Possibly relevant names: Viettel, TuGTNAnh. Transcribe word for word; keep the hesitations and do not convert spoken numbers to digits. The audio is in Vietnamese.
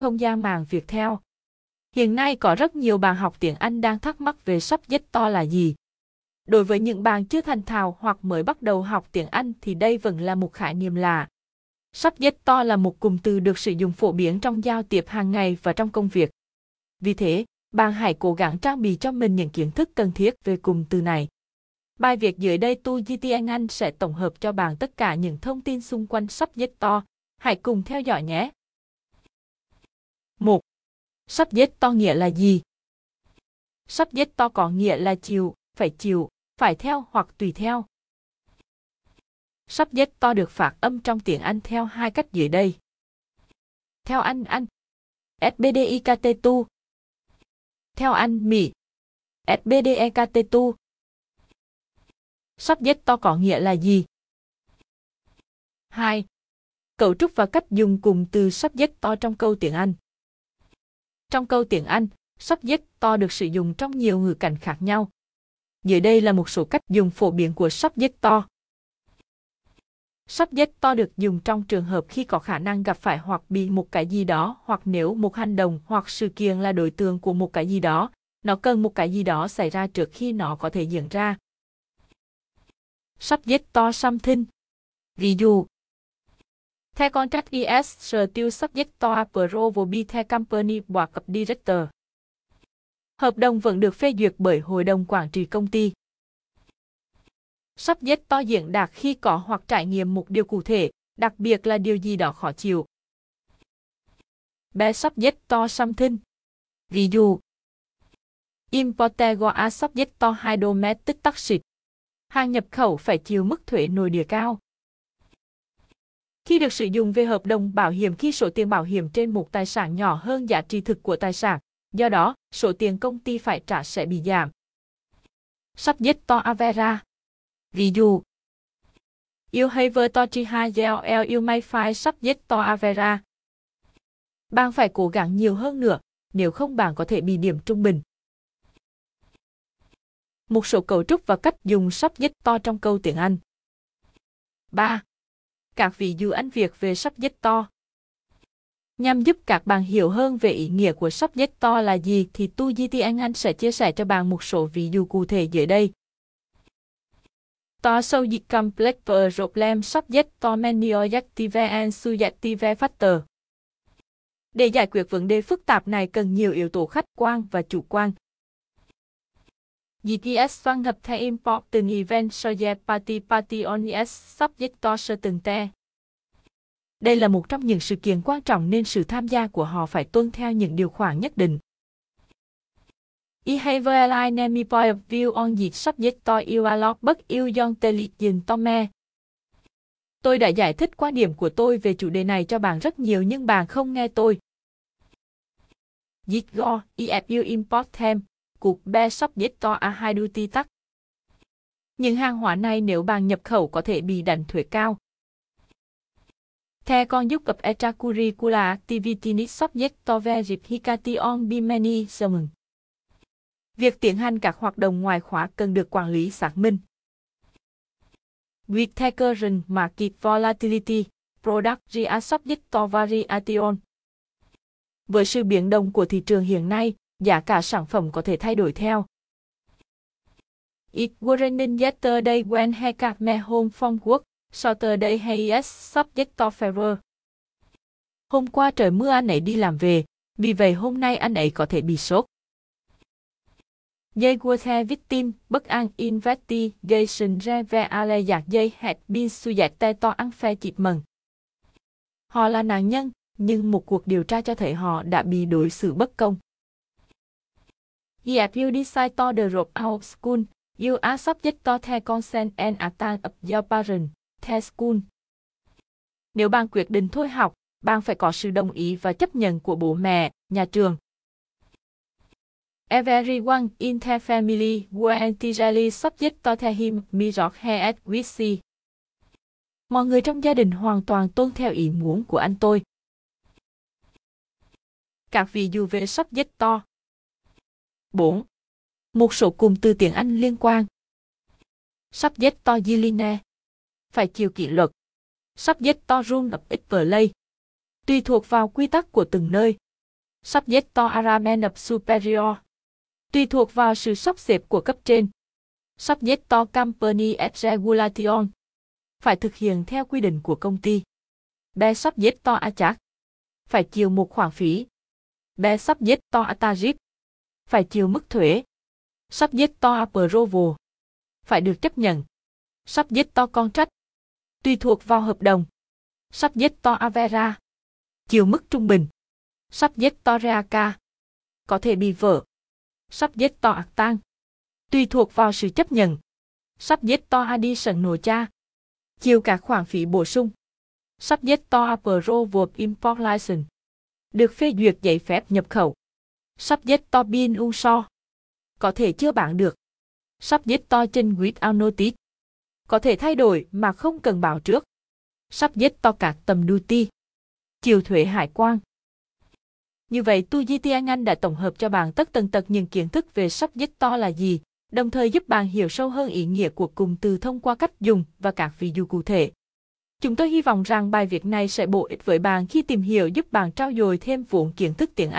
không gian màng Viettel. Hiện nay có rất nhiều bạn học tiếng Anh đang thắc mắc về sub Viettel là gì. Đối với những bạn chưa thành thạo hoặc mới bắt đầu học tiếng Anh thì đây vẫn là một khái niệm lạ. Sub Viettel là một cụm từ được sử dụng phổ biến trong giao tiếp hàng ngày và trong công việc. Vì thế, bạn hãy cố gắng trang bị cho mình những kiến thức cần thiết về cụm từ này. Bài viết dưới đây TuGTNAnh sẽ tổng hợp cho bạn tất cả những thông tin xung quanh sub Viettel. Hãy cùng theo dõi nhé. một. Sub Viettel nghĩa là gì? Sub Viettel có nghĩa là chịu, phải chịu, phải theo hoặc tùy theo. Sub Viettel được phát âm trong tiếng Anh theo hai cách dưới đây. Theo Anh Anh SBDIKT tu. Theo Anh Mỹ SBDEKT tu. Sub Viettel có nghĩa là gì? hai. Cấu trúc và cách dùng cụm từ sub Viettel trong câu tiếng Anh. Trong câu tiếng Anh, sub Viettel được sử dụng trong nhiều ngữ cảnh khác nhau. Dưới đây là một số cách dùng phổ biến của sub Viettel. Sub Viettel được dùng trong trường hợp khi có khả năng gặp phải hoặc bị một cái gì đó, hoặc nếu một hành động hoặc sự kiện là đối tượng của một cái gì đó, nó cần một cái gì đó xảy ra trước khi nó có thể diễn ra. Sub Viettel something. Ví dụ, The contract is still subject to approval by the company board of directors. Hợp đồng vẫn được phê duyệt bởi hội đồng quản trị công ty. Sub Viettel diễn đạt khi có hoặc trải nghiệm một điều cụ thể, đặc biệt là điều gì đó khó chịu. Be sub Viettel something. Ví dụ, Importer are subject to high domestic taxes. Hàng nhập khẩu phải chịu mức thuế nội địa cao. Khi được sử dụng về hợp đồng bảo hiểm khi số tiền bảo hiểm trên một tài sản nhỏ hơn giá trị thực của tài sản, do đó, số tiền công ty phải trả sẽ bị giảm. Sub Viettel avera. Ví dụ, You have to try harder, you may find sub Viettel avera. Bạn phải cố gắng nhiều hơn nữa, nếu không bạn có thể bị điểm trung bình. Một số cấu trúc và cách dùng sub Viettel trong câu tiếng Anh. ba. Các ví dụ Anh Việt về sub Viettel. Nhằm giúp các bạn hiểu hơn về ý nghĩa của sub Viettel là gì thì TuGTNAnh sẽ chia sẻ cho bạn một số ví dụ cụ thể dưới đây. To show the complex problem subject to many objective and subjective factors. Để giải quyết vấn đề phức tạp này cần nhiều yếu tố khách quan và chủ quan. giê tê ét xoan hợp the important event subject party party on is subject to certain the. Đây là một trong những sự kiện quan trọng nên sự tham gia của họ phải tuân theo những điều khoản nhất định. I have a line and my point of view on the subject to you a lot but you don't intelligent to me. Tôi đã giải thích quan điểm của tôi về chủ đề này cho bạn rất nhiều nhưng bạn không nghe tôi. Did go, if you import them. Cuộc be sub Viettel a high duty tax. Những hàng hóa này nếu bạn nhập khẩu có thể bị đánh thuế cao. The conduct of extracurricular activities subject to verification by management. Việc tiến hành các hoạt động ngoài khóa cần được quản lý xác minh. With the current market volatility, product are subject to variation. Với sự biến động của thị trường hiện nay, giá cả sản phẩm có thể thay đổi theo. It wasn't yesterday when he came home from work, Saturday he is subject to fever. Hôm qua trời mưa anh ấy đi làm về, vì vậy hôm nay anh ấy có thể bị sốt. They were the victim, but an investigation revealed that they had been subject to unfair treatment. Họ là nạn nhân, nhưng một cuộc điều tra cho thấy họ đã bị đối xử bất công. If you decide to drop out of school, you are subject to the consent and approval of your parents, the school. Nếu bạn quyết định thôi học, bạn phải có sự đồng ý và chấp nhận của bố mẹ, nhà trường. Everyone in the family were entirely subject to the him, mirror, he, with. Mọi người trong gia đình hoàn toàn tuân theo ý muốn của anh tôi. Các ví dụ về sub Viettel. bốn. Một số cụm từ tiếng Anh liên quan. Sub Viettel discipline. Phải chịu kỷ luật. Sub Viettel rule of play. Tùy thuộc vào quy tắc của từng nơi, Subjector Arrangement Superior tùy thuộc vào sự sắp xếp của cấp trên. Subjector Company as Regulation phải thực hiện theo quy định của công ty. Be Subjector Achak phải chịu một khoản phí. Be Subjector Atarif phải chịu mức thuế. Subjector Approval phải được chấp nhận. Subjector Contract tùy thuộc vào hợp đồng. Subjector Avera chiều mức trung bình. Subjector Reaca có thể bị vỡ. Subjector Actang tùy thuộc vào sự chấp nhận. Subjector Additional Cha chiều cả khoản phí bổ sung. Subjector Approval Import License được phê duyệt giấy phép nhập khẩu. Subjector Bin Uso có thể chưa bán được. Subjector Change Without Notice có thể thay đổi mà không cần báo trước. Subjector Các Tầm Duty chiều thuế hải quan. Như vậy, TuGTNAnh Anh đã tổng hợp cho bạn tất tần tật những kiến thức về Subjector là gì, đồng thời giúp bạn hiểu sâu hơn ý nghĩa của cụm từ thông qua cách dùng và các ví dụ cụ thể. Chúng tôi hy vọng rằng bài viết này sẽ bổ ích với bạn khi tìm hiểu, giúp bạn trau dồi thêm vốn kiến thức tiếng Anh.